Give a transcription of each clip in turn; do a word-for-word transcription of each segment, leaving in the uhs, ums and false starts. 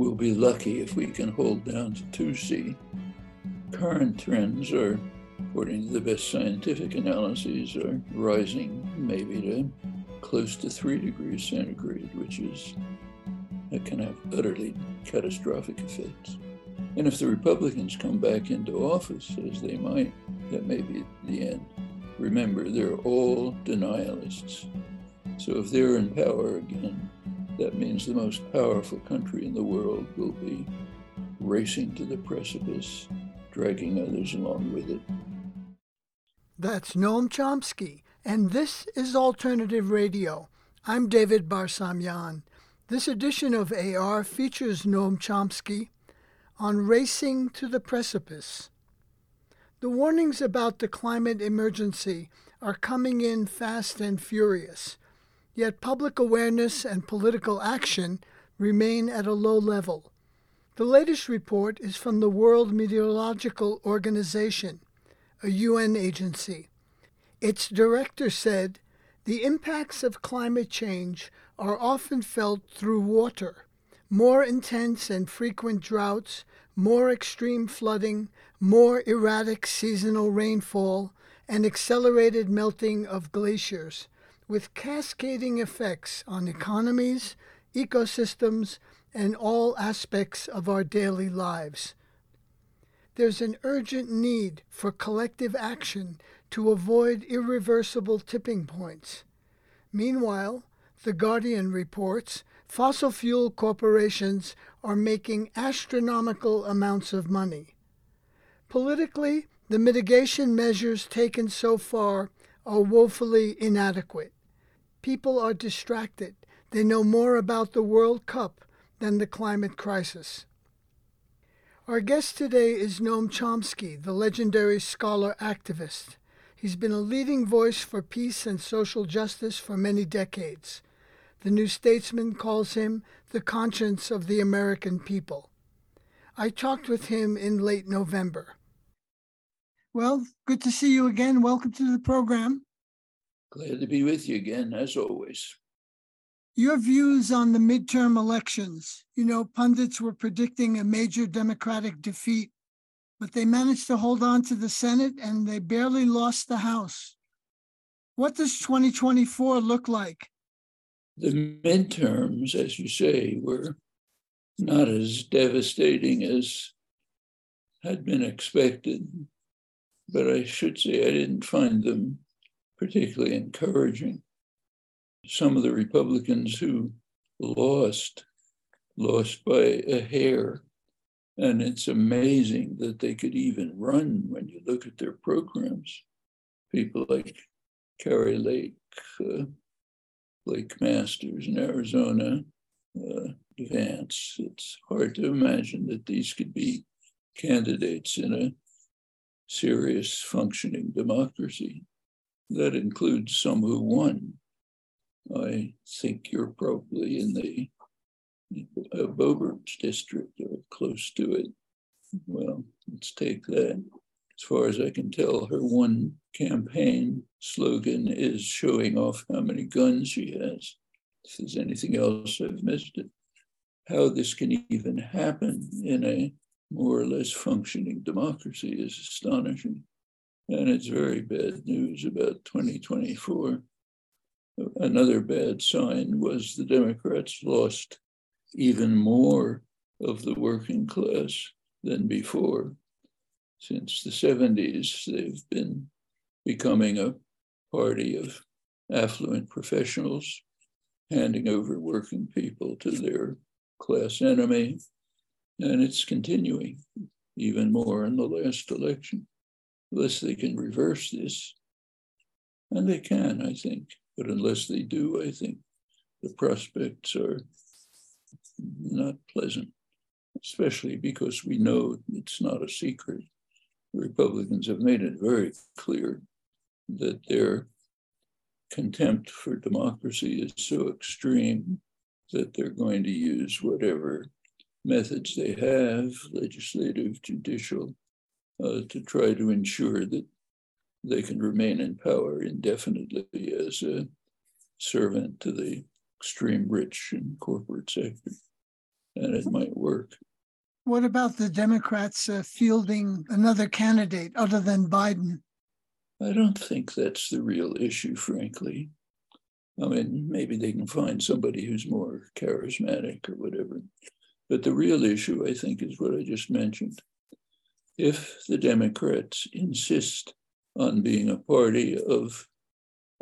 we'll be lucky if we can hold down to two C. Current trends are, according to the best scientific analyses, are rising maybe to close to three degrees centigrade, which is, that can have utterly catastrophic effects. And if the Republicans come back into office, as they might, that may be the end. Remember, they're all denialists. So if they're in power again, that means the most powerful country in the world will be racing to the precipice, dragging others along with it. That's Noam Chomsky, and this is Alternative Radio. I'm David Barsamian. This edition of A R features Noam Chomsky on racing to the precipice. The warnings about the climate emergency are coming in fast and furious, yet public awareness and political action remain at a low level. The latest report is from the World Meteorological Organization, a U N agency. Its director said, "The impacts of climate change are often felt through water. More intense and frequent droughts, more extreme flooding, more erratic seasonal rainfall, and accelerated melting of glaciers, with cascading effects on economies, ecosystems, and all aspects of our daily lives. There's an urgent need for collective action to avoid irreversible tipping points." Meanwhile, The Guardian reports fossil fuel corporations are making astronomical amounts of money. Politically, the mitigation measures taken so far are woefully inadequate. People are distracted. They know more about the World Cup than the climate crisis. Our guest today is Noam Chomsky, the legendary scholar activist. He's been a leading voice for peace and social justice for many decades. The New Statesman calls him the conscience of the American people. I talked with him in late November. Well, good to see you again. Welcome to the program. Glad to be with you again, as always. Your views on the midterm elections. You know, pundits were predicting a major Democratic defeat, but they managed to hold on to the Senate and they barely lost the House. What does twenty twenty-four look like? The midterms, as you say, were not as devastating as had been expected, but I should say I didn't find them particularly encouraging. Some of the Republicans who lost, lost by a hair, and it's amazing that they could even run when you look at their programs. People like Kari Lake, uh, Blake Masters in Arizona, uh, Vance. It's hard to imagine that these could be candidates in a serious functioning democracy. That includes some who won. I think you're probably in the uh, Boebert's district or close to it. Well, let's take that. As far as I can tell, her one campaign slogan is showing off how many guns she has. If there's anything else, I've missed it. How this can even happen in a more or less functioning democracy is astonishing. And it's very bad news about twenty twenty-four. Another bad sign was the Democrats lost even more of the working class than before. Since the seventies, they've been becoming a party of affluent professionals, handing over working people to their class enemy, and it's continuing even more in the last election, unless they can reverse this. And they can, I think, but unless they do, I think the prospects are not pleasant, especially because we know it's not a secret. Republicans have made it very clear that their contempt for democracy is so extreme that they're going to use whatever methods they have, legislative, judicial, uh, to try to ensure that they can remain in power indefinitely as a servant to the extreme rich and corporate sector. and it might work. What about the Democrats uh, fielding another candidate other than Biden? I don't think that's the real issue, frankly. I mean, maybe they can find somebody who's more charismatic or whatever. But the real issue, I think, is what I just mentioned. If the Democrats insist on being a party of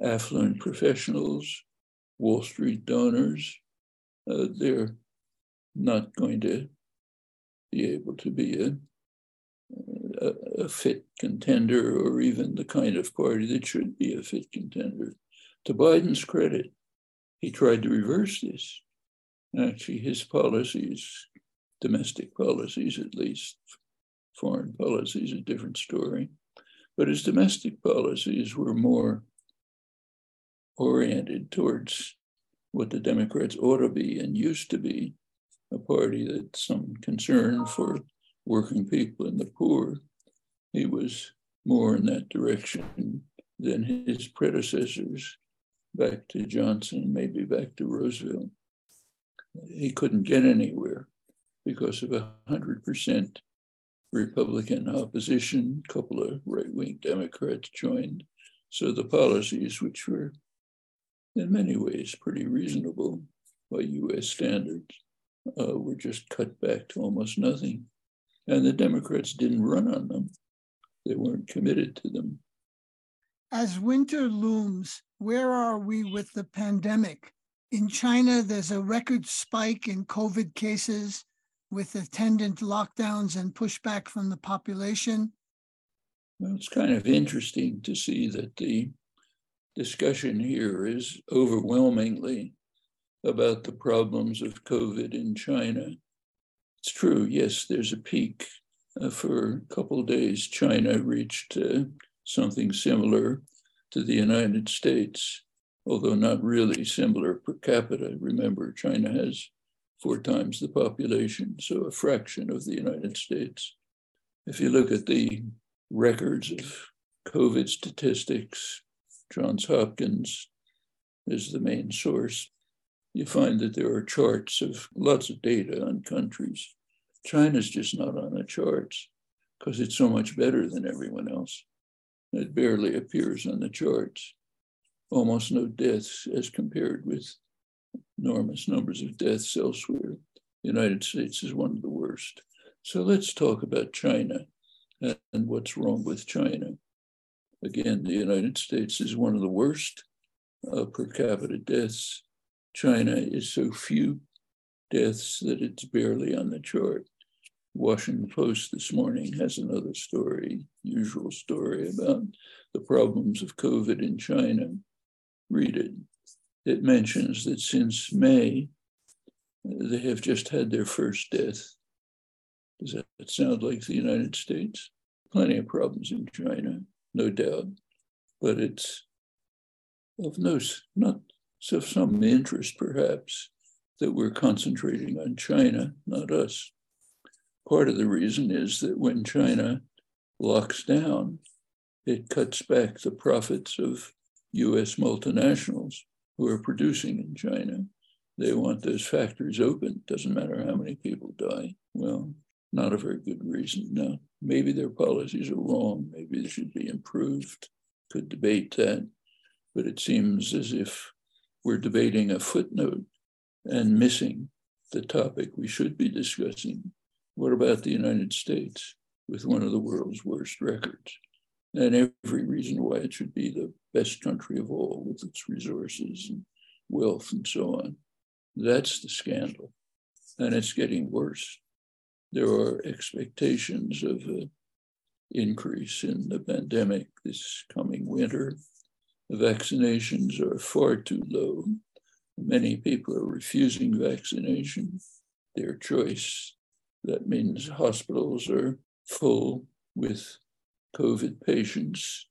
affluent professionals, Wall Street donors, uh, they're not going to be able to be a, a, a fit contender or even the kind of party that should be a fit contender. To Biden's credit, he tried to reverse this. Actually, his policies, domestic policies at least, foreign policy is a different story, but his domestic policies were more oriented towards what the Democrats ought to be and used to be, a party that's some concern for working people and the poor. He was more in that direction than his predecessors, back to Johnson, maybe back to Roosevelt. He couldn't get anywhere because of a hundred percent Republican opposition. A couple of right-wing Democrats joined. So the policies, which were in many ways pretty reasonable by U S standards, uh, were just cut back to almost nothing. And the Democrats didn't run on them. They weren't committed to them. As winter looms, where are we with the pandemic? In China, there's a record spike in COVID cases with attendant lockdowns and pushback from the population. Well, it's kind of interesting to see that the discussion here is overwhelmingly about the problems of COVID in China. It's true, yes, there's a peak. Uh, for a couple of days, China reached uh, something similar to the United States, although not really similar per capita. Remember, China has four times the population, so a fraction of the United States. If you look at the records of COVID statistics, Johns Hopkins is the main source, you find that there are charts of lots of data on countries. China's just not on the charts because it's so much better than everyone else. It barely appears on the charts. Almost no deaths as compared with enormous numbers of deaths elsewhere. The United States is one of the worst. So let's talk about China and what's wrong with China. Again, the United States is one of the worst uh, per capita deaths. China is so few deaths that it's barely on the chart. Washington Post this morning has another story, usual story about the problems of COVID in China. Read it. It mentions that since May, they have just had their first death. Does that sound like the United States? Plenty of problems in China, no doubt, but it's of no, not so some interest perhaps that we're concentrating on China, not us. Part of the reason is that when China locks down, it cuts back the profits of U S multinationals who are producing in China. They want those factories open. Doesn't matter how many people die. Well, not a very good reason. Now, maybe their policies are wrong. Maybe they should be improved. Could debate that. But it seems as if we're debating a footnote and missing the topic we should be discussing. What about the United States with one of the world's worst records? And every reason why it should be the best country of all with its resources and wealth and so on. That's the scandal. And it's getting worse. There are expectations of an increase in the pandemic this coming winter. The vaccinations are far too low. Many people are refusing vaccination, their choice. That means hospitals are full with COVID patients,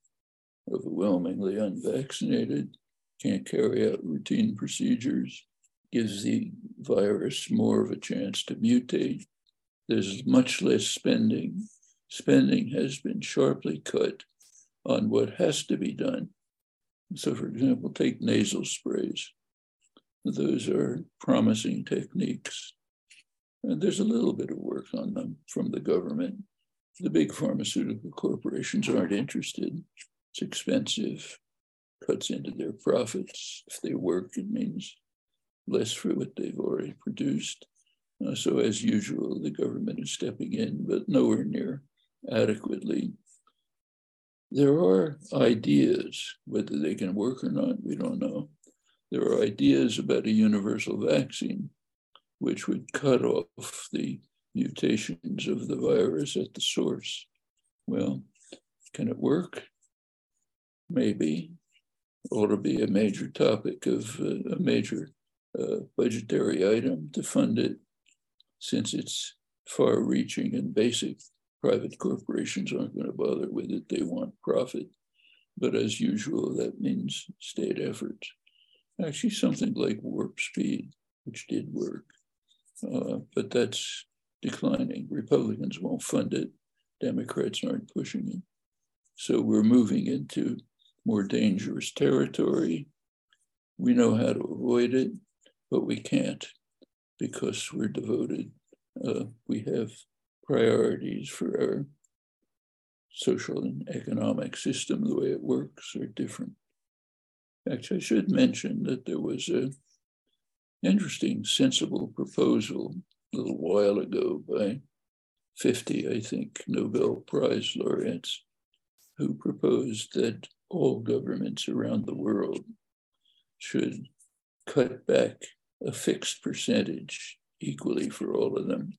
overwhelmingly unvaccinated, can't carry out routine procedures, gives the virus more of a chance to mutate. There's much less spending. Spending has been sharply cut on what has to be done. So, for example, take nasal sprays. Those are promising techniques. And there's a little bit of work on them from the government. The big pharmaceutical corporations aren't interested. It's expensive, cuts into their profits. If they work, it means less for what they've already produced. Uh, so as usual, the government is stepping in, but nowhere near adequately. There are ideas, whether they can work or not, we don't know. There are ideas about a universal vaccine, which would cut off the mutations of the virus at the source. Well, can it work? Maybe. Ought to be a major topic of uh, a major uh, budgetary item to fund it, since it's far-reaching and basic. Private corporations aren't going to bother with it. They want profit. But as usual, that means state efforts. Actually, something like warp speed, which did work, uh, but that's declining. Republicans won't fund it. Democrats aren't pushing it. So we're moving into more dangerous territory. We know how to avoid it, but we can't because we're devoted. Uh, we have priorities for our social and economic system, the way it works, are different. Actually, I should mention that there was an interesting, sensible proposal a little while ago by fifty, I think, Nobel Prize laureates who proposed that all governments around the world should cut back a fixed percentage equally for all of them,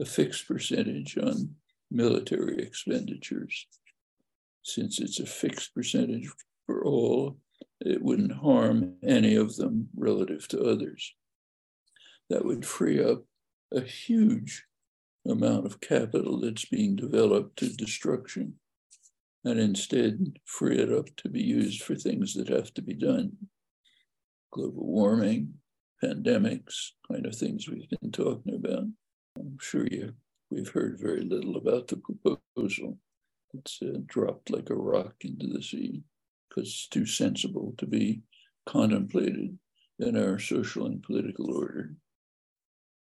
a fixed percentage on military expenditures. Since it's a fixed percentage for all, it wouldn't harm any of them relative to others. That would free up a huge amount of capital that's being developed to destruction, and instead free it up to be used for things that have to be done. Global warming, pandemics, kind of things we've been talking about. I'm sure you, we've heard very little about the proposal. It's uh, dropped like a rock into the sea because it's too sensible to be contemplated in our social and political order.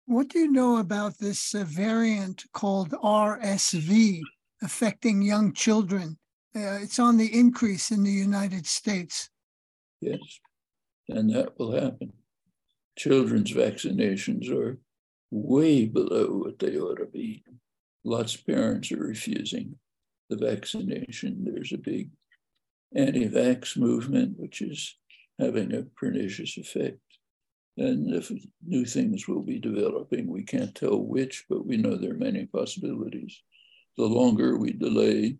What do you know about this uh, variant called R S V affecting young children? Uh, it's on the increase in the United States. Yes, and that will happen. Children's vaccinations are way below what they ought to be. Lots of parents are refusing the vaccination. There's a big anti-vax movement, which is having a pernicious effect. And if new things will be developing, we can't tell which, but we know there are many possibilities. The longer we delay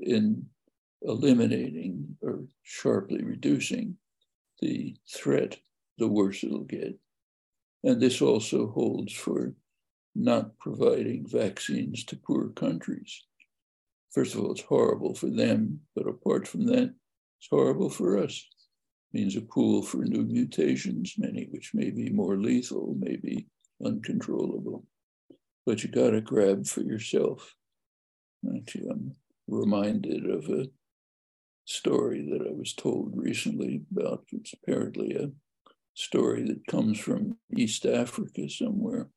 in eliminating or sharply reducing the threat, the worse it'll get. And this also holds for not providing vaccines to poor countries. First of all, it's horrible for them, but apart from that, it's horrible for us. It means a pool for new mutations, many which may be more lethal, may be uncontrollable. But you gotta grab for yourself. Actually, I'm reminded of a story that I was told recently about, it's apparently a story that comes from East Africa somewhere.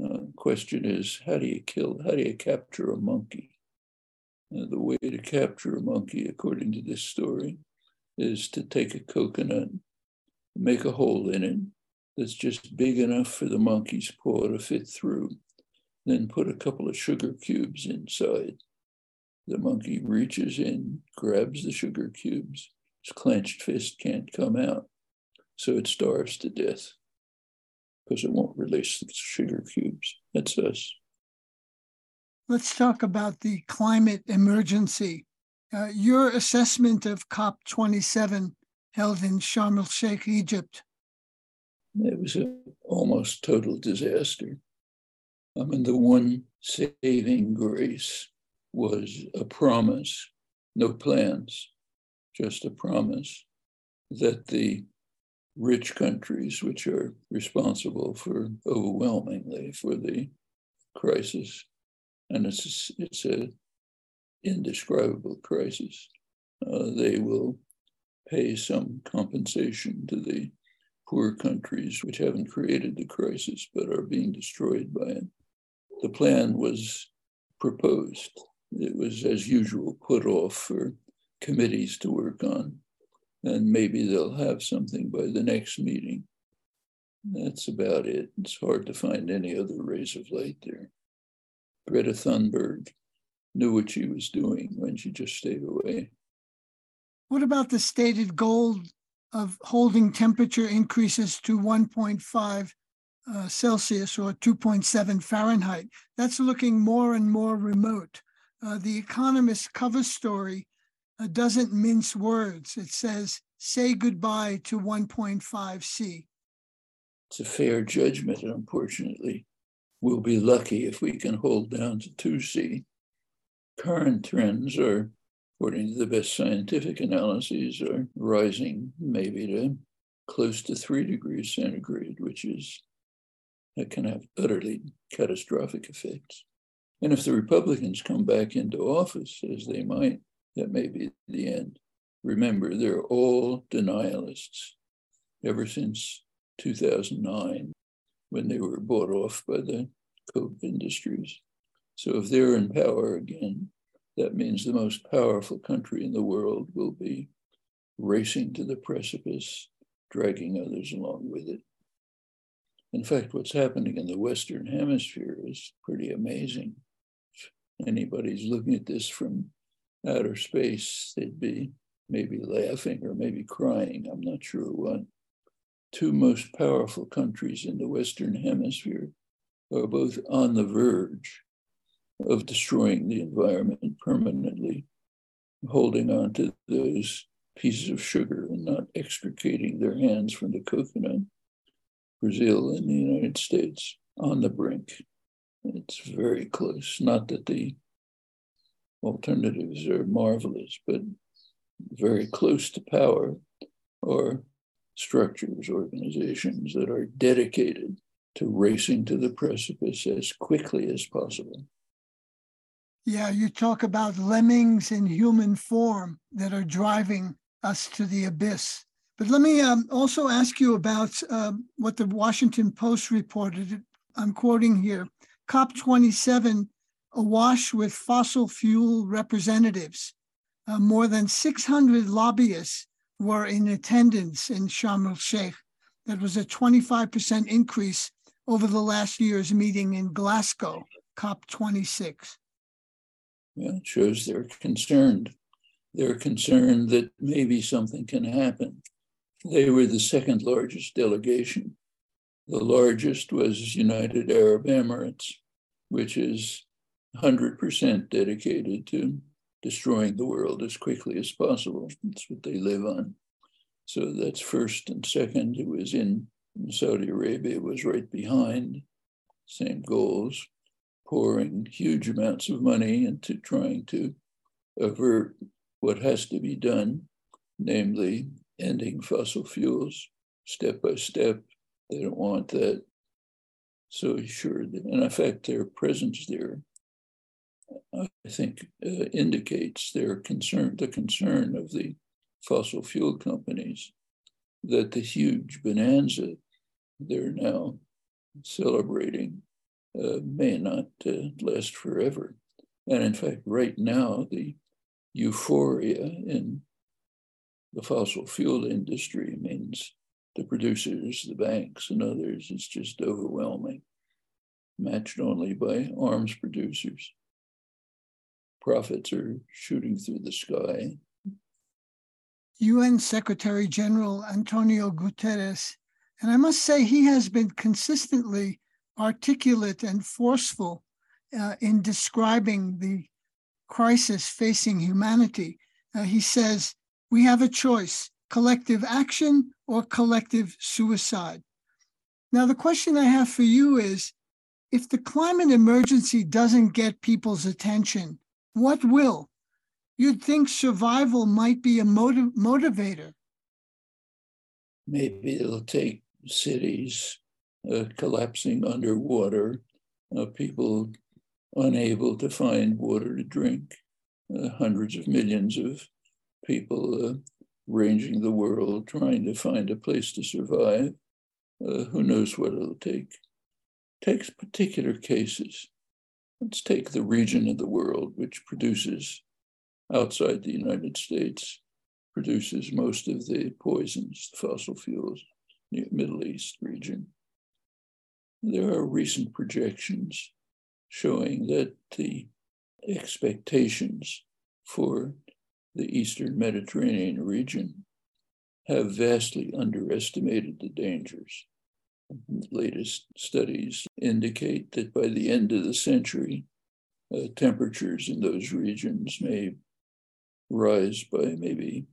Uh, question is, how do you kill, how do you capture a monkey? Uh, the way to capture a monkey, according to this story, is to take a coconut, make a hole in it that's just big enough for the monkey's paw to fit through, then put a couple of sugar cubes inside. The monkey reaches in, grabs the sugar cubes, his clenched fist can't come out. So it starves to death because it won't release the sugar cubes. That's us. Let's talk about the climate emergency. Uh, your assessment of COP twenty-seven held in Sharm el-Sheikh, Egypt. It was an almost total disaster. I mean, the one saving grace was a promise, no plans, just a promise that the rich countries, which are responsible for overwhelmingly for the crisis, and it's a, it's a indescribable crisis, uh, they will pay some compensation to the poor countries which haven't created the crisis but are being destroyed by it. The plan was proposed. It was, as usual, put off for committees to work on, and maybe they'll have something by the next meeting. That's about it. It's hard to find any other rays of light there. Greta Thunberg knew what she was doing when she just stayed away. What about the stated goal of holding temperature increases to one point five uh, Celsius or two point seven Fahrenheit? That's looking more and more remote. Uh, the Economist cover story uh, doesn't mince words. It says, say goodbye to one point five C. It's a fair judgment, unfortunately. We'll be lucky if we can hold down to two C. Current trends are, according to the best scientific analyses, are rising maybe to close to three degrees centigrade, which is, that can have utterly catastrophic effects. And if the Republicans come back into office, as they might, that may be the end. Remember, they're all denialists ever since two thousand nine, when they were bought off by the Koch Industries. So if they're in power again, that means the most powerful country in the world will be racing to the precipice, dragging others along with it. In fact, what's happening in the Western Hemisphere is pretty amazing. If anybody's looking at this from outer space, they'd be maybe laughing or maybe crying, I'm not sure what. Two most powerful countries in the Western Hemisphere are both on the verge of destroying the environment permanently, holding on to those pieces of sugar and not extricating their hands from the coconut. Brazil and the United States on the brink. It's very close. Not that the alternatives are marvelous, but very close to power or structures, organizations that are dedicated to racing to the precipice as quickly as possible. Yeah, you talk about lemmings in human form that are driving us to the abyss. But let me um, also ask you about uh, what the Washington Post reported. I'm quoting here, COP twenty-seven, awash with fossil fuel representatives. Uh, more than six hundred lobbyists were in attendance in Sharm el-Sheikh. That was a twenty-five percent increase over the last year's meeting in Glasgow, COP twenty-six. Well, it shows they're concerned. They're concerned that maybe something can happen. They were the second largest delegation. The largest was United Arab Emirates, which is one hundred percent dedicated to destroying the world as quickly as possible. That's what they live on. So that's first, and second, it was in Saudi Arabia, was right behind, same goals, pouring huge amounts of money into trying to avert what has to be done, namely ending fossil fuels step by step. They don't want that. So sure, and in fact, their presence there, I think, uh, indicates their concern, the concern of the fossil fuel companies, that the huge bonanza they're now celebrating uh, may not uh, last forever. And in fact, right now, the euphoria in the fossil fuel industry means the producers, the banks, and others. It's just overwhelming, matched only by arms producers. Profits are shooting through the sky. U N Secretary General Antonio Guterres, and I must say he has been consistently articulate and forceful uh, in describing the crisis facing humanity. Uh, he says, we have a choice, collective action or collective suicide. Now, the question I have for you is, if the climate emergency doesn't get people's attention, what will? You'd think survival might be a motiv- motivator. Maybe it'll take cities uh, collapsing underwater, uh, people unable to find water to drink, uh, hundreds of millions of people uh, ranging the world, trying to find a place to survive. Uh, who knows what it'll take? Takes particular cases. Let's take the region of the world which produces, outside the United States, produces most of the poisons, the fossil fuels, the Middle East region. There are recent projections showing that the expectations for the Eastern Mediterranean region have vastly underestimated the dangers. The latest studies indicate that by the end of the century, uh, temperatures in those regions may rise by maybe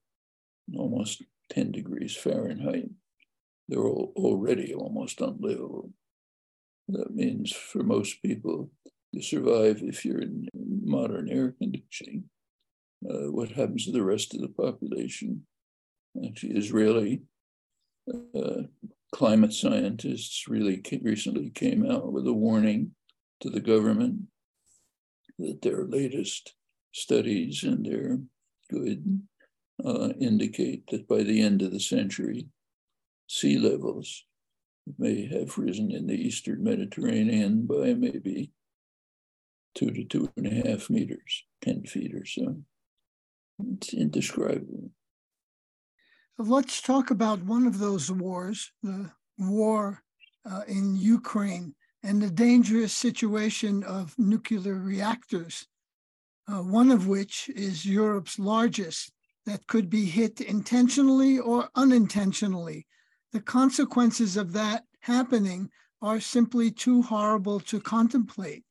almost ten degrees Fahrenheit. They're all already almost unlivable. That means for most people, you survive if you're in modern air conditioning. Uh, what happens to the rest of the population? Actually, Israeli uh, climate scientists really came, recently came out with a warning to the government that their latest studies and their good uh, indicate that by the end of the century, sea levels may have risen in the Eastern Mediterranean by maybe two to two and a half meters, ten feet or so. It's indescribable. Let's talk about one of those wars, the war uh, in Ukraine, and the dangerous situation of nuclear reactors, uh, one of which is Europe's largest, that could be hit intentionally or unintentionally. The consequences of that happening are simply too horrible to contemplate.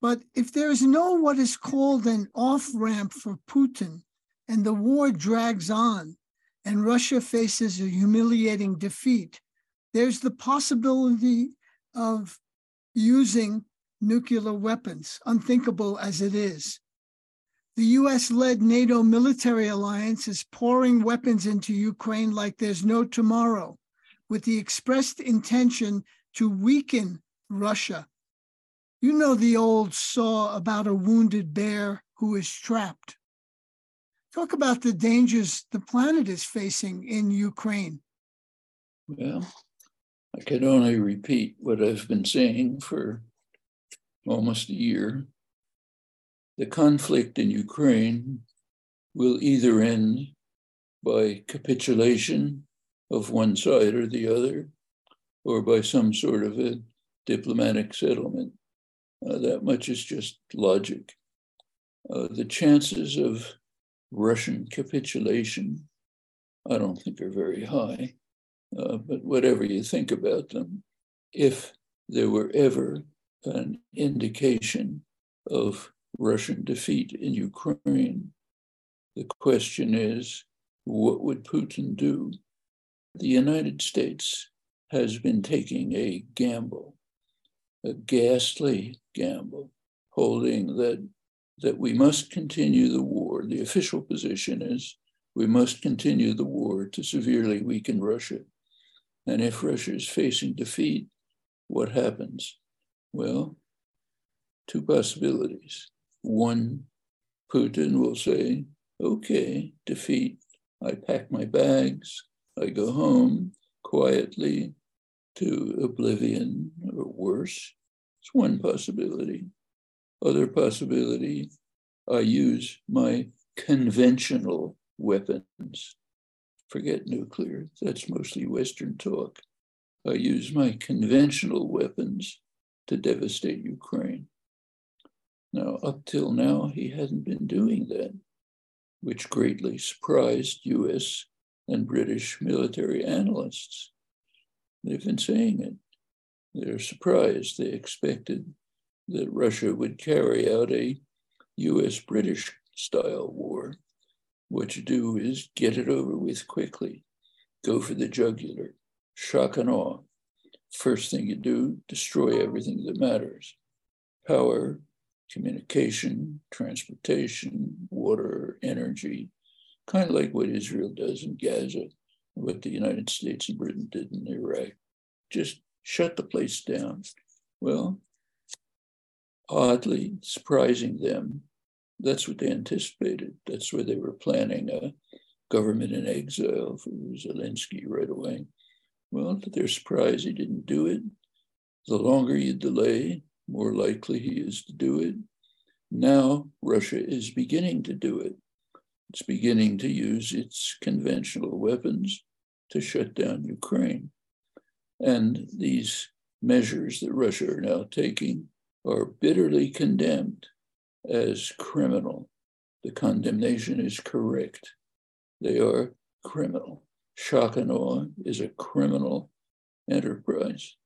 But if there is no what is called an off-ramp for Putin, and the war drags on, and Russia faces a humiliating defeat, there's the possibility of using nuclear weapons, unthinkable as it is. The U S-led NATO military alliance is pouring weapons into Ukraine like there's no tomorrow, with the expressed intention to weaken Russia. You know the old saw about a wounded bear who is trapped. Talk about the dangers the planet is facing in Ukraine. Well, I can only repeat what I've been saying for almost a year. The conflict in Ukraine will either end by capitulation of one side or the other, or by some sort of a diplomatic settlement. Uh, that much is just logic. Uh, the chances of Russian capitulation, I don't think are very high, uh, but whatever you think about them, if there were ever an indication of Russian defeat in Ukraine, the question is, what would Putin do? The United States has been taking a gamble, a ghastly gamble, holding that that we must continue the war. The official position is we must continue the war to severely weaken Russia. And if Russia is facing defeat, what happens? Well, two possibilities. One, Putin will say, okay, defeat. I pack my bags, I go home quietly to oblivion or worse. It's one possibility. Other possibility, I use my conventional weapons. Forget nuclear, that's mostly Western talk. I use my conventional weapons to devastate Ukraine. Now, up till now, he hadn't been doing that, which greatly surprised U S and British military analysts. They've been saying it. They're surprised, they expected that Russia would carry out a U S-British style war. What you do is get it over with quickly, go for the jugular, shock and awe. First thing you do, destroy everything that matters. Power, communication, transportation, water, energy, kind of like what Israel does in Gaza, what the United States and Britain did in Iraq. Just shut the place down. Well, oddly surprising them, that's what they anticipated. That's where they were planning a government in exile for Zelensky right away. Well, to their surprise, he didn't do it. The longer you delay, more likely he is to do it. Now, Russia is beginning to do it. It's beginning to use its conventional weapons to shut down Ukraine. And these measures that Russia are now taking are bitterly condemned as criminal. The condemnation is correct. They are criminal. Shock and awe is a criminal enterprise.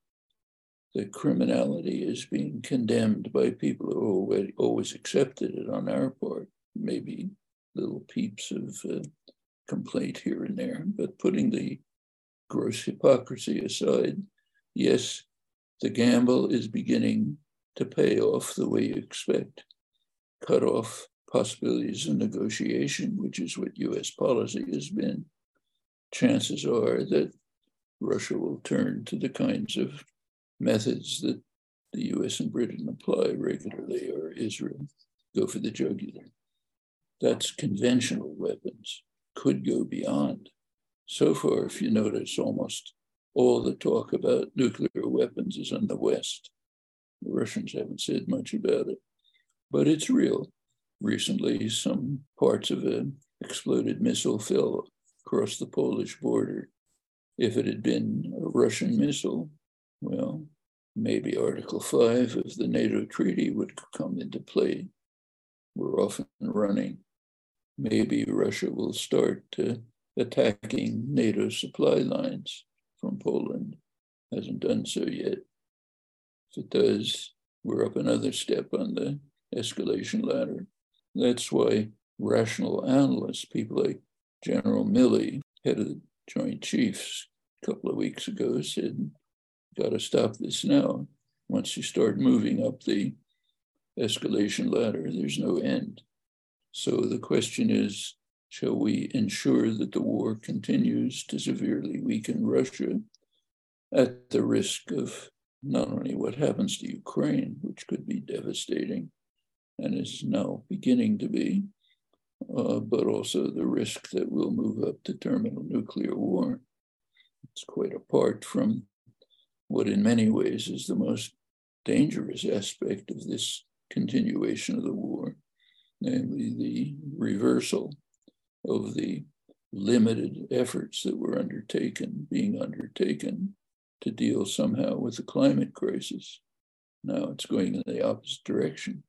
The criminality is being condemned by people who already always accepted it on our part, maybe little peeps of uh, complaint here and there. But putting the gross hypocrisy aside, yes, the gamble is beginning to pay off the way you expect. Cut off possibilities of negotiation, which is what U S policy has been. Chances are that Russia will turn to the kinds of methods that the U S and Britain apply regularly, or Israel, go for the jugular. That's conventional weapons, could go beyond. So far, if you notice, almost all the talk about nuclear weapons is on the West. The Russians haven't said much about it, but it's real. Recently, some parts of an exploded missile fell across the Polish border. If it had been a Russian missile, well, maybe Article five of the NATO treaty would come into play. We're off and running. Maybe Russia will start uh, attacking NATO supply lines from Poland. Hasn't done so yet. If it does, we're up another step on the escalation ladder. That's why rational analysts, people like General Milley, head of the Joint Chiefs, a couple of weeks ago said, got to stop this now. Once you start moving up the escalation ladder, there's no end. So the question is, shall we ensure that the war continues to severely weaken Russia at the risk of not only what happens to Ukraine, which could be devastating and is now beginning to be, uh, but also the risk that we'll move up to terminal nuclear war. It's quite apart from what in many ways is the most dangerous aspect of this continuation of the war, namely the reversal of the limited efforts that were undertaken, being undertaken to deal somehow with the climate crisis. Now it's going in the opposite direction.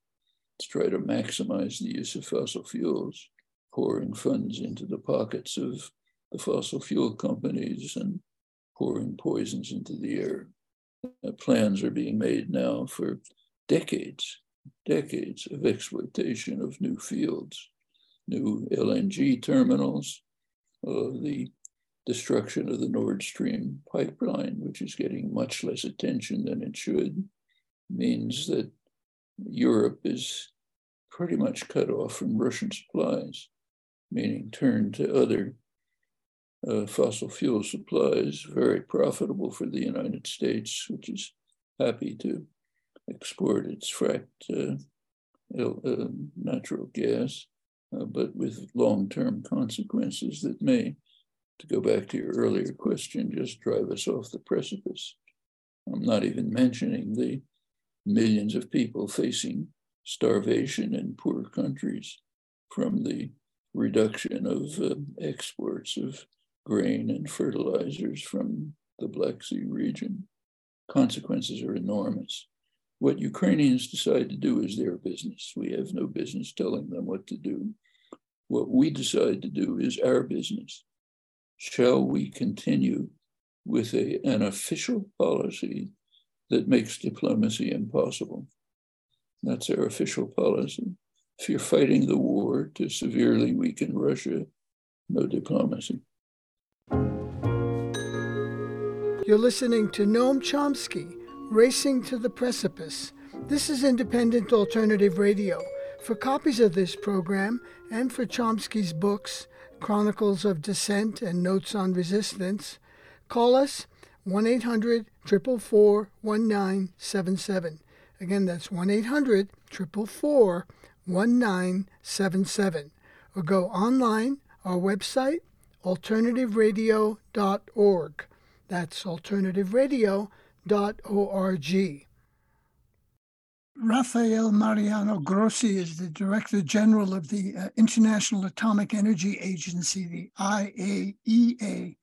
It's trying to maximize the use of fossil fuels, pouring funds into the pockets of the fossil fuel companies and pouring poisons into the air. Uh, plans are being made now for decades, decades of exploitation of new fields, new L N G terminals, uh, the destruction of the Nord Stream pipeline, which is getting much less attention than it should, means that Europe is pretty much cut off from Russian supplies, meaning turned to other Uh, fossil fuel supplies, very profitable for the United States, which is happy to export its fracked uh, uh, natural gas, uh, but with long-term consequences that may, to go back to your earlier question, just drive us off the precipice. I'm not even mentioning the millions of people facing starvation in poor countries from the reduction of uh, exports of grain and fertilizers from the Black Sea region. Consequences are enormous. What Ukrainians decide to do is their business. We have no business telling them what to do. What we decide to do is our business. Shall we continue with a, an official policy that makes diplomacy impossible? That's our official policy. If you're fighting the war to severely weaken Russia, no diplomacy. You're listening to Noam Chomsky, Racing to the Precipice. This is Independent Alternative Radio. For copies of this program and for Chomsky's books, Chronicles of Dissent and Notes on Resistance, call us one eight hundred, four four four, one nine seven seven. Again, that's one eight hundred, four four four, one nine seven seven. Or go online, our website, alternative radio dot org. That's alternative radio dot org. Rafael Mariano Grossi is the Director General of the uh, International Atomic Energy Agency, the I A E A,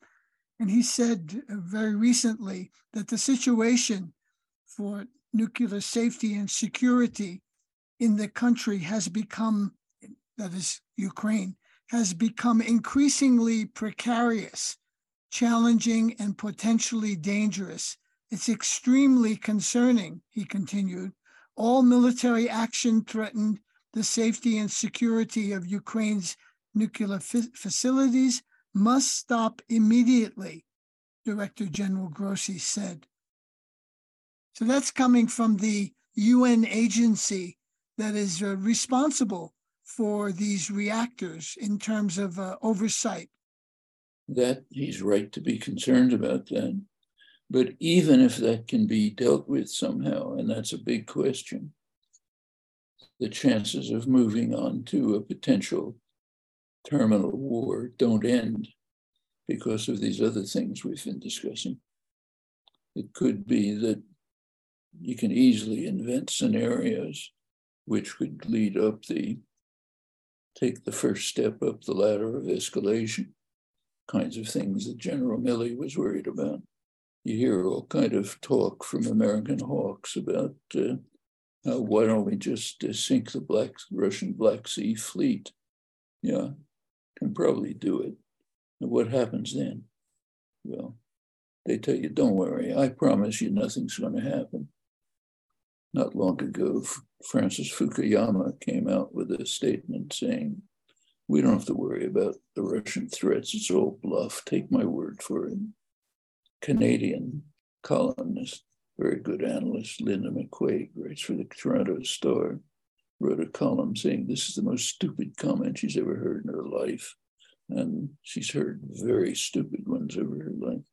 and he said uh, very recently that the situation for nuclear safety and security in the country has become, that is Ukraine, has become increasingly precarious, challenging, and potentially dangerous. It's extremely concerning, he continued. All military action threatened the safety and security of Ukraine's nuclear f- facilities must stop immediately, Director General Grossi said. So that's coming from the U N agency that is uh, responsible for these reactors in terms of uh, oversight. That he's right to be concerned about that. But even if that can be dealt with somehow, and that's a big question, the chances of moving on to a potential terminal war don't end because of these other things we've been discussing. It could be that you can easily invent scenarios which could lead up the, take the first step up the ladder of escalation, kinds of things that General Milley was worried about. You hear all kind of talk from American hawks about uh, uh, why don't we just uh, sink the Black Russian Black Sea fleet? Yeah, can probably do it. And what happens then? Well, they tell you, don't worry, I promise you nothing's going to happen. Not long ago, Francis Fukuyama came out with a statement saying, we don't have to worry about the Russian threats. It's all bluff. Take my word for it. Canadian columnist, very good analyst, Linda McQuaig, writes for the Toronto Star, wrote a column saying this is the most stupid comment she's ever heard in her life. And she's heard very stupid ones over her life.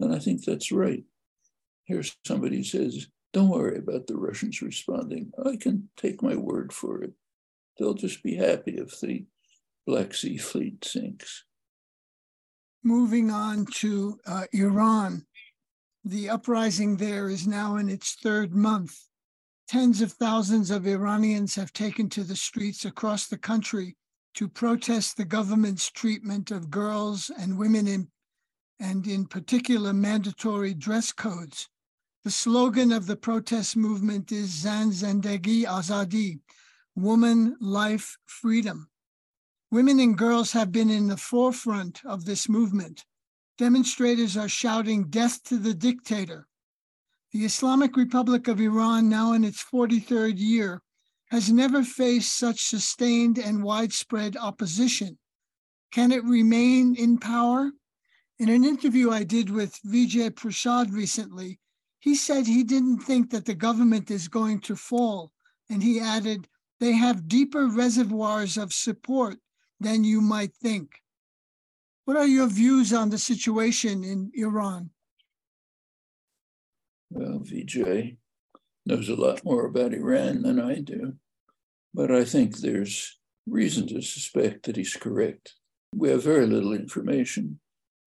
And I think that's right. Here somebody says, don't worry about the Russians responding. I can take my word for it. They'll just be happy if the Black Sea fleet sinks. Moving on to uh, Iran, the uprising there is now in its third month. Tens of thousands of Iranians have taken to the streets across the country to protest the government's treatment of girls and women, in, and in particular mandatory dress codes. The slogan of the protest movement is Zan Zendegi Azadi, woman, life, freedom. Women and girls have been in the forefront of this movement. Demonstrators are shouting death to the dictator. The Islamic Republic of Iran, now in its forty-third year, has never faced such sustained and widespread opposition. Can it remain in power? In an interview I did with Vijay Prashad recently, he said he didn't think that the government is going to fall. And he added, they have deeper reservoirs of support than you might think. What are your views on the situation in Iran? Well, Vijay knows a lot more about Iran than I do, but I think there's reason to suspect that he's correct. We have very little information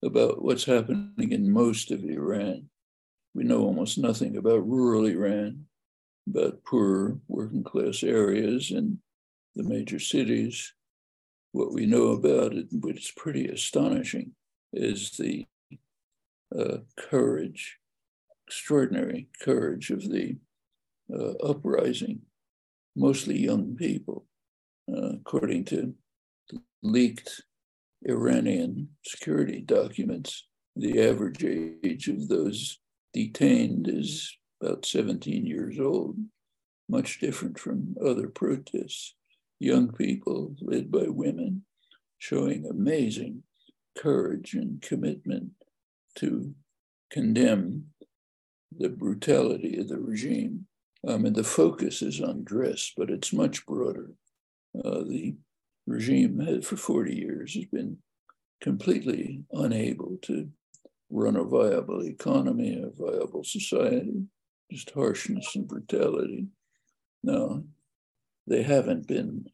about what's happening in most of Iran. We know almost nothing about rural Iran, about poor working class areas and the major cities. What we know about it, which is pretty astonishing, is the uh, courage, extraordinary courage of the uh, uprising, mostly young people. Uh, according to leaked Iranian security documents, the average age of those detained is about seventeen years old, much different from other protests. Young people led by women showing amazing courage and commitment to condemn the brutality of the regime. I mean, the focus is on dress, but it's much broader. Uh, the regime has, for forty years has been completely unable to run a viable economy, a viable society, just harshness and brutality. Now, they haven't been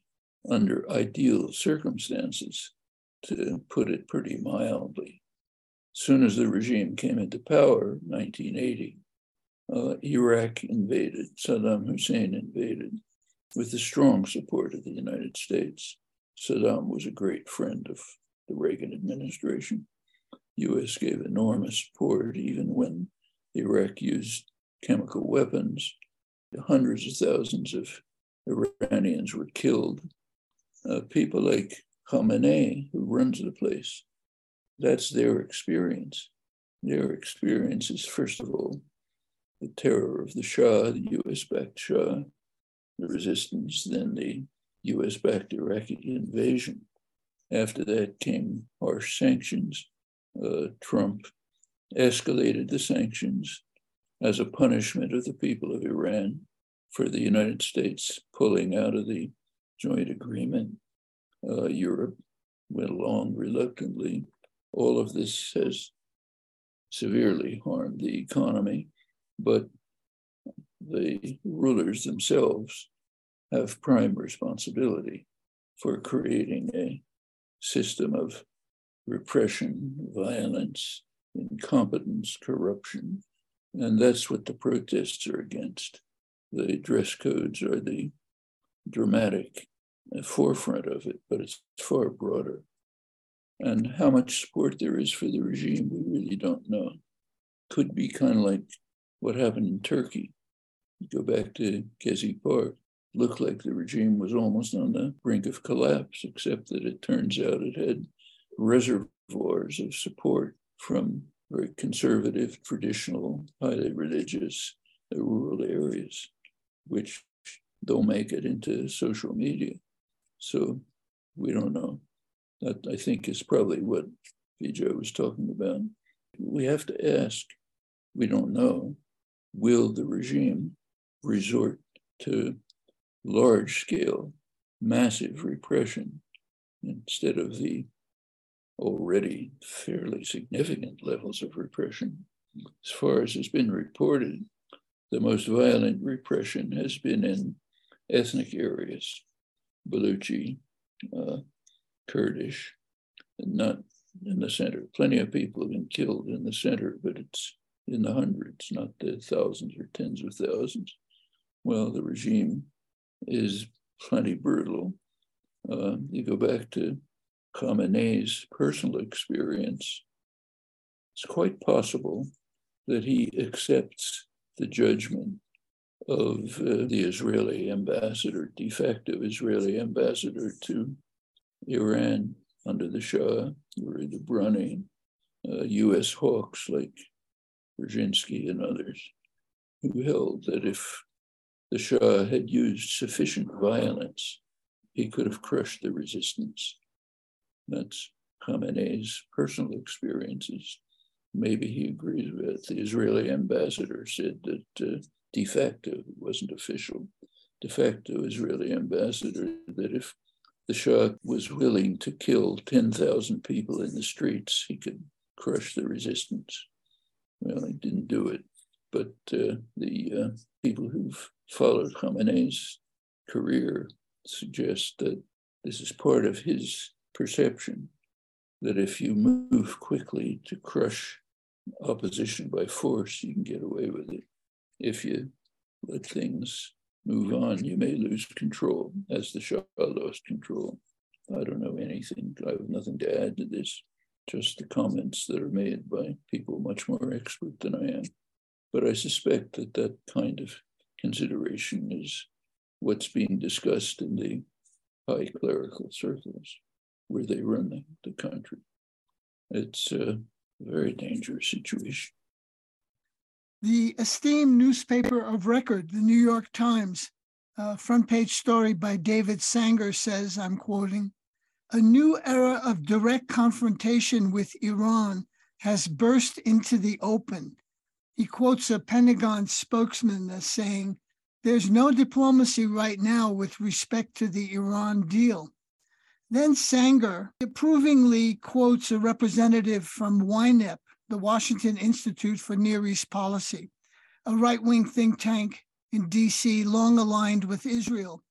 under ideal circumstances, to put it pretty mildly. soon as the regime came into power, nineteen eighty, uh, Iraq invaded, Saddam Hussein invaded, with the strong support of the United States. Saddam was a great friend of the Reagan administration. U S gave enormous support, even when Iraq used chemical weapons. Hundreds of thousands of Iranians were killed. Uh, people like Khamenei, who runs the place, that's their experience. Their experience is, first of all, the terror of the Shah, the U S-backed Shah, the resistance, then the U S-backed Iraqi invasion. After that came harsh sanctions. Uh, Trump escalated the sanctions as a punishment of the people of Iran for the United States pulling out of the joint agreement. Uh, Europe went along reluctantly. All of this has severely harmed the economy, but the rulers themselves have prime responsibility for creating a system of repression, violence, incompetence, corruption. And that's what the protests are against. The dress codes are the dramatic forefront of it, but it's far broader. And how much support there is for the regime, we really don't know. Could be kind of like what happened in Turkey. You go back to Gezi Park, looked like the regime was almost on the brink of collapse, except that it turns out it had reservoirs of support from very conservative, traditional, highly religious rural areas, which don't make it into social media. So we don't know. That, I think, is probably what Vijay was talking about. We have to ask, we don't know, will the regime resort to large-scale, massive repression instead of the already fairly significant levels of repression? As far as has been reported, the most violent repression has been in ethnic areas, Baluchi, uh, Kurdish, not in the center. Plenty of people have been killed in the center, but it's in the hundreds, not the thousands or tens of thousands. Well, the regime is plenty brutal. Uh, you go back to Khamenei's personal experience. It's quite possible that he accepts the judgment of uh, the Israeli ambassador, de facto Israeli ambassador to Iran under the Shah, Uri Dubraney, uh, U S hawks like Brzezinski and others, who held that if the Shah had used sufficient violence, he could have crushed the resistance. That's Khamenei's personal experiences. Maybe he agrees with the Israeli ambassador said that uh, de facto, it wasn't official, de facto Israeli ambassador, that if the Shah was willing to kill ten thousand people in the streets, he could crush the resistance. Well, he didn't do it, but uh, the uh, people who've followed Khamenei's career suggest that this is part of his perception, that if you move quickly to crush opposition by force, you can get away with it. If you let things move on, you may lose control, as the Shah lost control. I don't know anything. I have nothing to add to this, just the comments that are made by people much more expert than I am. But I suspect that that kind of consideration is what's being discussed in the high clerical circles where they run the, the country. It's a very dangerous situation. The esteemed newspaper of record, The New York Times, uh, front page story by David Sanger says, I'm quoting, a new era of direct confrontation with Iran has burst into the open. He quotes a Pentagon spokesman as saying, there's no diplomacy right now with respect to the Iran deal. Then Sanger approvingly quotes a representative from Y N E P, the Washington Institute for Near East Policy, a right-wing think tank in D C long aligned with Israel.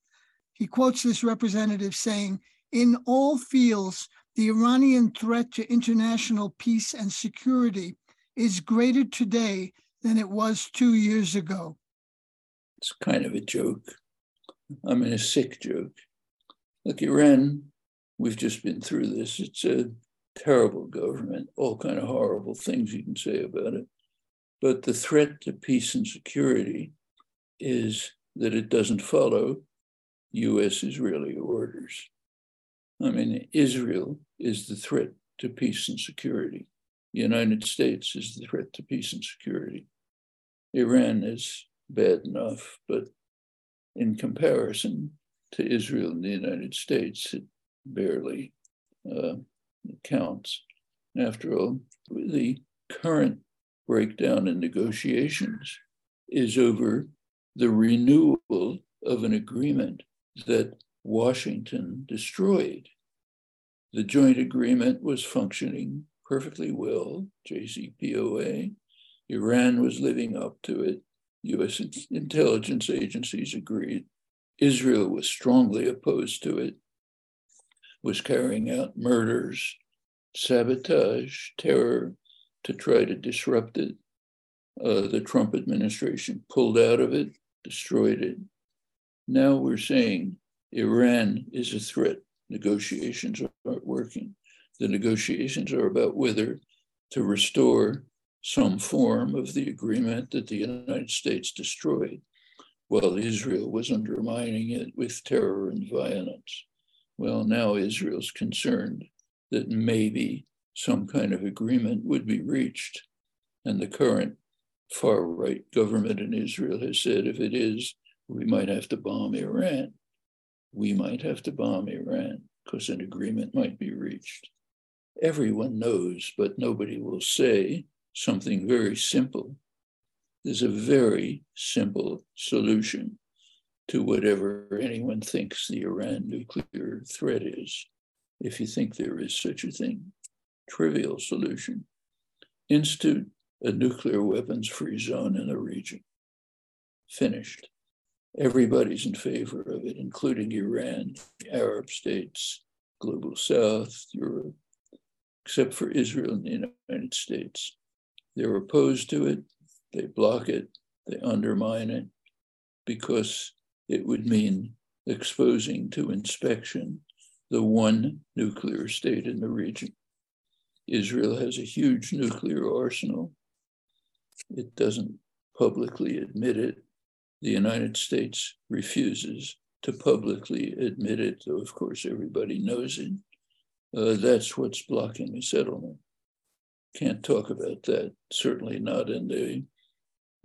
He quotes this representative saying, in all fields, the Iranian threat to international peace and security is greater today than it was two years ago. It's kind of a joke. I mean, a sick joke. Look, Iran, we've just been through this. It's a terrible government, all kind of horrible things you can say about it. But the threat to peace and security is that it doesn't follow U S-Israeli orders. I mean, Israel is the threat to peace and security. The United States is the threat to peace and security. Iran is bad enough, but in comparison to Israel and the United States, it barely uh, counts. After all, the current breakdown in negotiations is over the renewal of an agreement that Washington destroyed. The joint agreement was functioning perfectly well, J C P O A. Iran was living up to it. U S intelligence agencies agreed. Israel was strongly opposed to it, was carrying out murders, sabotage, terror to try to disrupt it. Uh, the Trump administration pulled out of it, destroyed it. Now we're saying Iran is a threat. Negotiations aren't working. The negotiations are about whether to restore some form of the agreement that the United States destroyed, while Israel was undermining it with terror and violence. Well, now Israel's concerned that maybe some kind of agreement would be reached. And the current far-right government in Israel has said, if it is, we might have to bomb Iran. We might have to bomb Iran because an agreement might be reached. Everyone knows, but nobody will say something very simple. There's a very simple solution to whatever anyone thinks the Iran nuclear threat is, if you think there is such a thing. Trivial solution. Institute a nuclear weapons-free zone in the region. Finished. Everybody's in favor of it, including Iran, the Arab states, Global South, Europe, except for Israel and the United States. They're opposed to it, they block it, they undermine it, because it would mean exposing to inspection the one nuclear state in the region. Israel has a huge nuclear arsenal. It doesn't publicly admit it. The United States refuses to publicly admit it, though of course everybody knows it. Uh, that's what's blocking a settlement. Can't talk about that, certainly not in the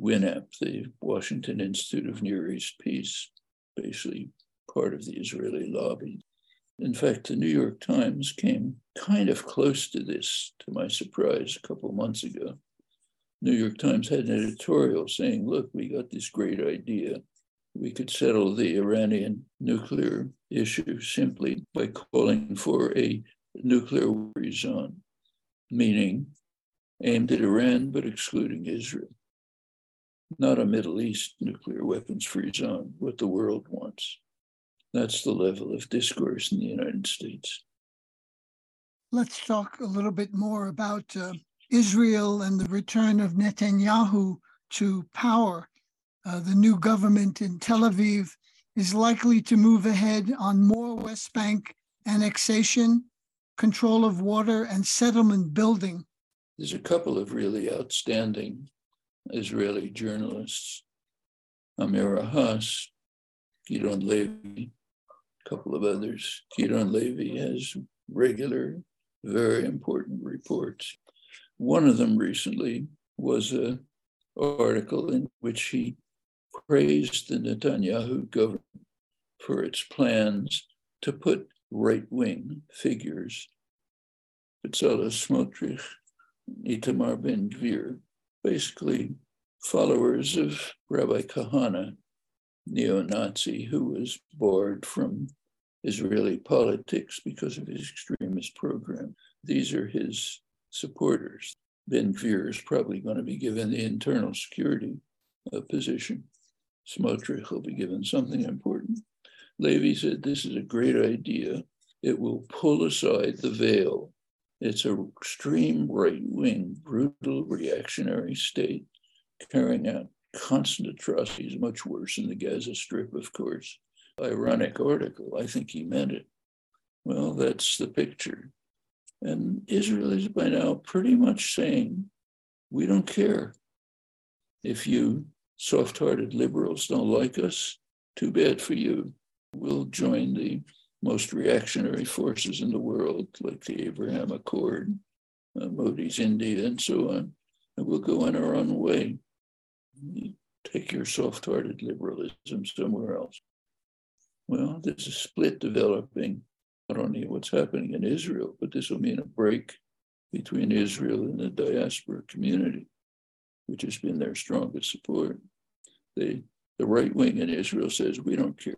WINAP, the Washington Institute of Near East Peace, basically part of the Israeli lobby. In fact, the New York Times came kind of close to this, to my surprise, a couple months ago. New York Times had an editorial saying, look, we got this great idea. We could settle the Iranian nuclear issue simply by calling for a nuclear war zone, meaning aimed at Iran, but excluding Israel. Not a Middle East nuclear weapons-free zone, what the world wants. That's the level of discourse in the United States. Let's talk a little bit more about uh, Israel and the return of Netanyahu to power. Uh, the new government in Tel Aviv is likely to move ahead on more West Bank annexation, control of water, and settlement building. There's a couple of really outstanding Israeli journalists, Amir Ahas, Gideon Levy, a couple of others. Gideon Levy has regular, very important reports. One of them recently was an article in which he praised the Netanyahu government for its plans to put right-wing figures, Bezalel Smotrich, Itamar Ben-Gvir, basically followers of Rabbi Kahana, neo-Nazi, who was barred from Israeli politics because of his extremist program. These are his supporters. Ben-Gvir is probably going to be given the internal security uh, position. Smotrich will be given something important. Levy said, this is a great idea. It will pull aside the veil. It's an extreme right-wing, brutal, reactionary state carrying out constant atrocities, much worse in the Gaza Strip, of course. Ironic article, I think he meant it. Well, that's the picture. And Israel is by now pretty much saying, we don't care. If you soft-hearted liberals don't like us, too bad for you. We'll join the most reactionary forces in the world, like the Abraham Accord, uh, Modi's India, and so on, and we'll go on our own way. You take your soft-hearted liberalism somewhere else. Well, there's a split developing, not only what's happening in Israel, but this will mean a break between Israel and the diaspora community, which has been their strongest support. They, the right wing in Israel says, we don't care.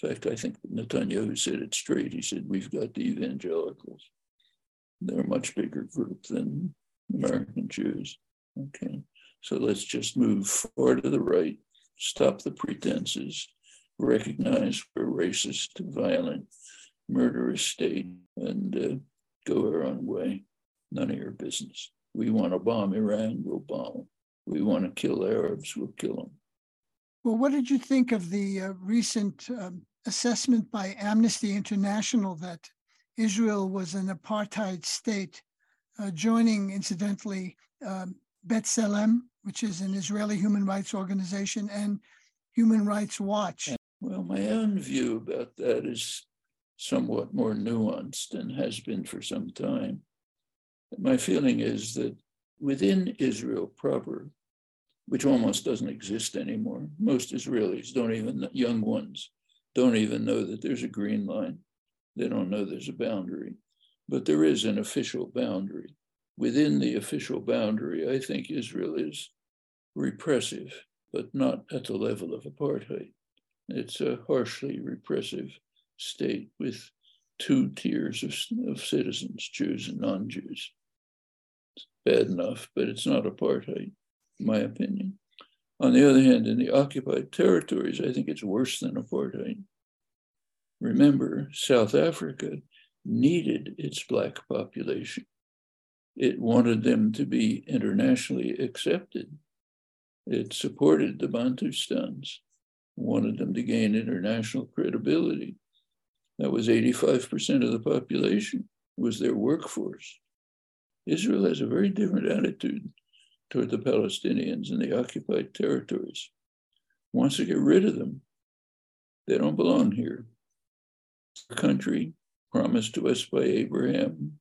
In fact, I think Netanyahu said it straight. He said, we've got the evangelicals. They're a much bigger group than American Jews. Okay, so let's just move far to the right, stop the pretenses, recognize we're racist, violent, murderous state, and uh, go our own way. None of your business. We want to bomb Iran, we'll bomb them. We want to kill Arabs, we'll kill them. Well, what did you think of the uh, recent um, assessment by Amnesty International that Israel was an apartheid state, uh, joining, incidentally, um, B'Tselem, which is an Israeli human rights organization, and Human Rights Watch? Well, my own view about that is somewhat more nuanced and has been for some time. My feeling is that within Israel proper, which almost doesn't exist anymore, most Israelis don't even, young ones, don't even know that there's a green line. They don't know there's a boundary, but there is an official boundary. Within the official boundary, I think Israel is repressive, but not at the level of apartheid. It's a harshly repressive state with two tiers of, of citizens, Jews and non-Jews. It's bad enough, but it's not apartheid, in my opinion. On the other hand, in the occupied territories, I think it's worse than apartheid. Remember, South Africa needed its black population. It wanted them to be internationally accepted. It supported the Bantustans, wanted them to gain international credibility. That was eighty-five percent of the population, was their workforce. Israel has a very different attitude toward the Palestinians in the occupied territories. Wants to get rid of them. They don't belong here. It's a country promised to us by Abraham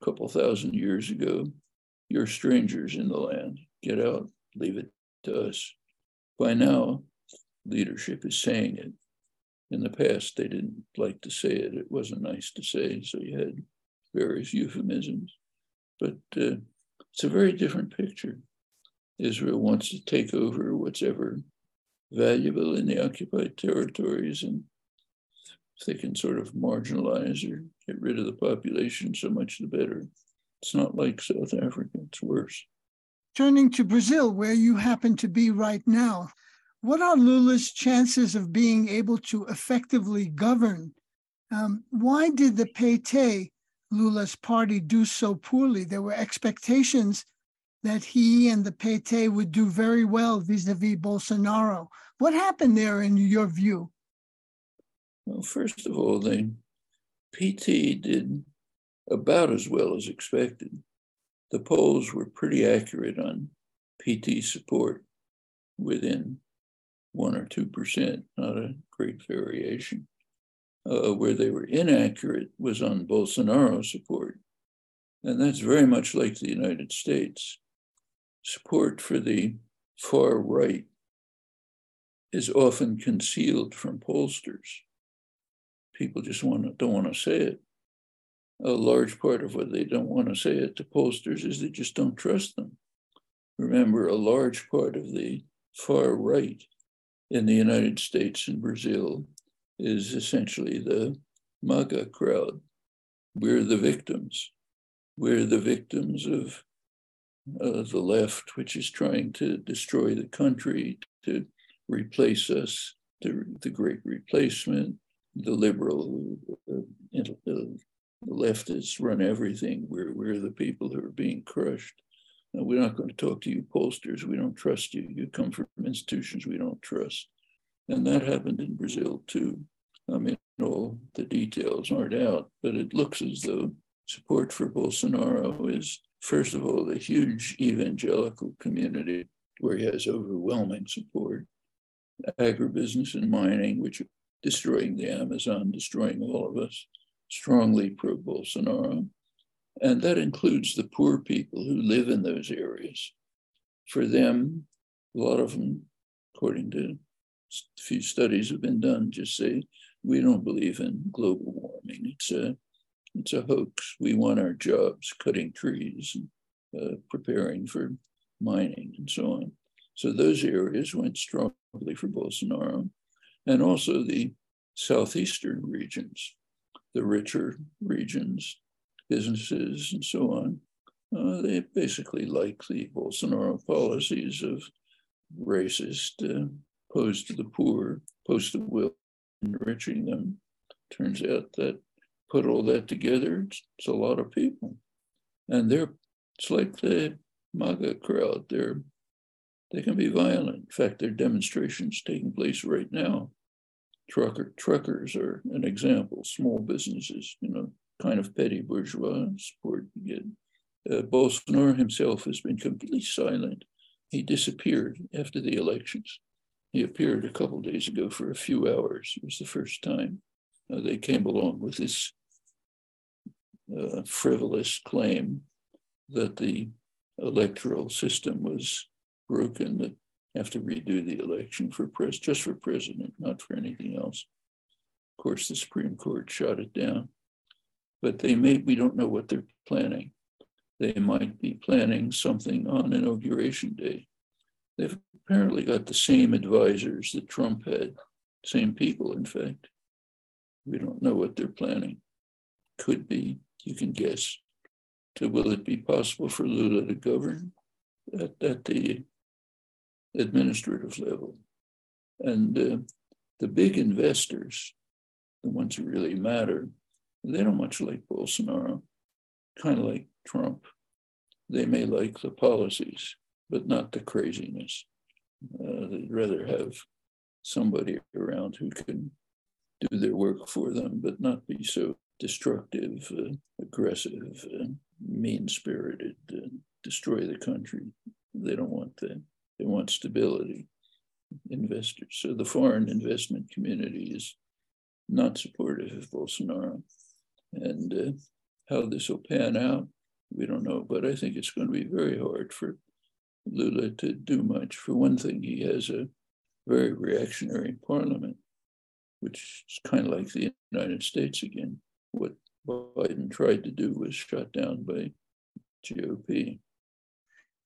a couple thousand years ago. You're strangers in the land. Get out, leave it to us. By now, leadership is saying it. In the past, they didn't like to say it. It wasn't nice to say, so you had various euphemisms. But uh, it's a very different picture. Israel wants to take over what's ever valuable in the occupied territories, and if they can sort of marginalize or get rid of the population, so much the better. It's not like South Africa, it's worse. Turning to Brazil, where you happen to be right now, what are Lula's chances of being able to effectively govern? Um, why did the P T, Lula's party, do so poorly? There were expectations that he and the P T would do very well vis-a-vis Bolsonaro. What happened there in your view? Well, first of all, the P T did about as well as expected. The polls were pretty accurate on P T support within one or two percent, not a great variation. Uh, where they were inaccurate was on Bolsonaro support. And that's very much like the United States. Support for the far right is often concealed from pollsters. People just want to, don't want to say it. A large part of what they don't want to say it to pollsters is they just don't trust them. Remember, a large part of the far right in the United States and Brazil is essentially the MAGA crowd. We're the victims. We're the victims of uh, the left, which is trying to destroy the country, to replace us, to the great replacement, the liberal, uh, the leftists run everything. We're, we're the people who are being crushed. No, we're not going to talk to you pollsters. We don't trust you. You come from institutions we don't trust. And that happened in Brazil too. I mean, all the details aren't out, but it looks as though support for Bolsonaro is, first of all, the huge evangelical community where he has overwhelming support, agribusiness and mining, which are destroying the Amazon, destroying all of us, strongly pro-Bolsonaro. And that includes the poor people who live in those areas. For them, a lot of them, according to a few studies have been done, just say, we don't believe in global warming. It's a, it's a hoax. We want our jobs cutting trees, and, uh, preparing for mining and so on. So those areas went strongly for Bolsonaro. And also the southeastern regions, the richer regions, businesses and so on, uh, they basically like the Bolsonaro policies of racist, uh, opposed to the poor, opposed to wealth, enriching them. Turns out that put all that together, it's, it's a lot of people. And they're, it's like the MAGA crowd, they're, they can be violent. In fact, there are demonstrations taking place right now. Trucker, truckers are an example, small businesses, you know, kind of petty bourgeois support you get. Uh, Bolsonaro himself has been completely silent. He disappeared after the elections. He appeared a couple of days ago for a few hours. It was the first time uh, they came along with this uh, frivolous claim that the electoral system was broken, that have to redo the election for press, just for president, not for anything else. Of course, the Supreme Court shot it down. But they may, we don't know what they're planning. They might be planning something on Inauguration Day. They've apparently got the same advisors that Trump had, same people, in fact. We don't know what they're planning. Could be, you can guess. So will it be possible for Lula to govern at, at the administrative level? And uh, the big investors, the ones who really matter, they don't much like Bolsonaro, kind of like Trump. They may like the policies, but not the craziness. Uh, they'd rather have somebody around who can do their work for them, but not be so destructive, uh, aggressive, uh, mean-spirited, uh, destroy the country. They don't want that. They want stability, investors. So the foreign investment community is not supportive of Bolsonaro. And uh, how this will pan out, we don't know. But I think it's going to be very hard for Lula to do much. For one thing, he has a very reactionary parliament, which is kind of like the United States again. What Biden tried to do was shot down by G O P.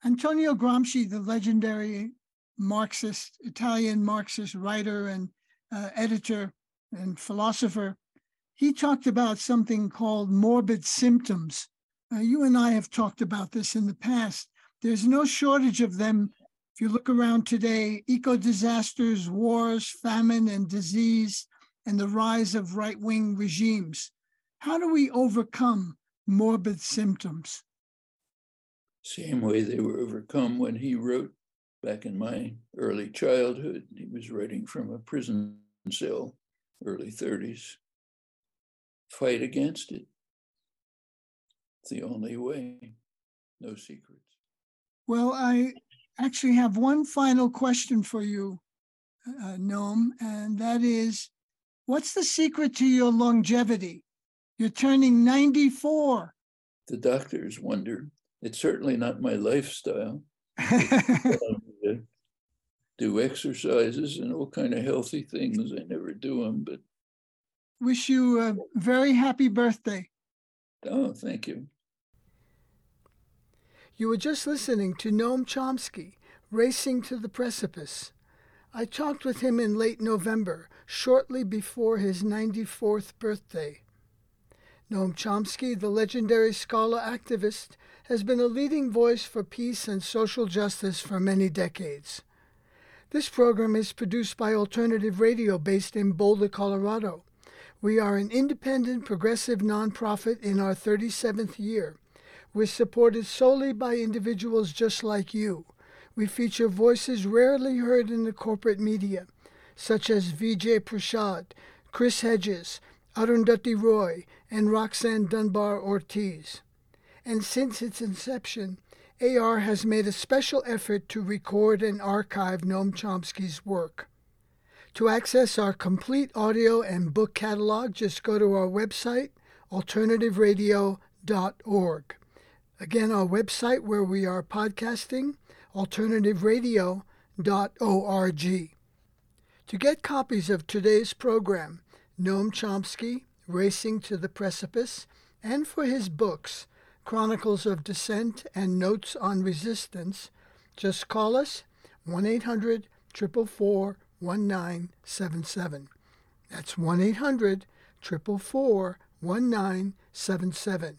Antonio Gramsci, the legendary Marxist, Italian Marxist writer and uh, editor and philosopher, he talked about something called morbid symptoms. Uh, you and I have talked about this in the past. There's no shortage of them. If you look around today, eco-disasters, wars, famine, and disease, and the rise of right-wing regimes. How do we overcome morbid symptoms? Same way they were overcome when he wrote back in my early childhood. He was writing from a prison cell, early thirties. Fight against it. It's the only way. No secrets. Well, I actually have one final question for you, uh, Noam, and that is, what's the secret to your longevity? You're turning ninety-four. The doctors wonder. It's certainly not my lifestyle. Do exercises and all kind of healthy things. I never do them, but. Wish you a very happy birthday. Oh, thank you. You were just listening to Noam Chomsky, Racing to the Precipice. I talked with him in late November, shortly before his ninety-fourth birthday. Noam Chomsky, the legendary scholar activist, has been a leading voice for peace and social justice for many decades. This program is produced by Alternative Radio based in Boulder, Colorado. We are an independent, progressive nonprofit in our thirty-seventh year. We're supported solely by individuals just like you. We feature voices rarely heard in the corporate media, such as Vijay Prashad, Chris Hedges, Arundhati Roy, and Roxanne Dunbar Ortiz. And since its inception, A R has made a special effort to record and archive Noam Chomsky's work. To access our complete audio and book catalog, just go to our website, alternative radio dot org. Again, our website where we are podcasting, alternative radio dot org. To get copies of today's program, Noam Chomsky, Racing to the Precipice, and for his books, Chronicles of Dissent and Notes on Resistance, just call us one eight hundred, four four four, one nine seven seven. That's one eight hundred, four four four, one nine seven seven.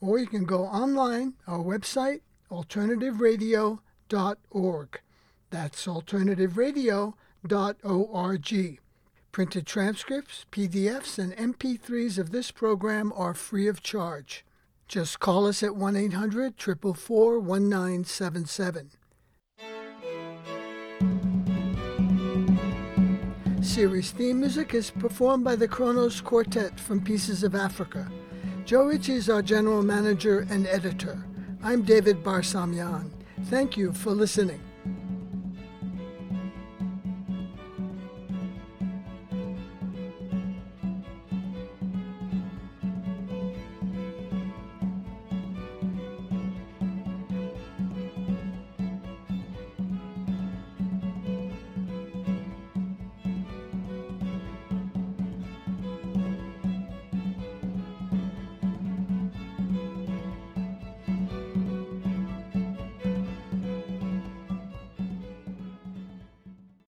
Or you can go online, our website, alternative radio dot org. That's alternative radio dot org. Printed transcripts, P D Fs, and M P threes of this program are free of charge. Just call us at one eight hundred, four four four, one nine seven seven. Series theme music is performed by the Kronos Quartet from Pieces of Africa. Joe Ritchie is our general manager and editor. I'm David Barsamian. Thank you for listening.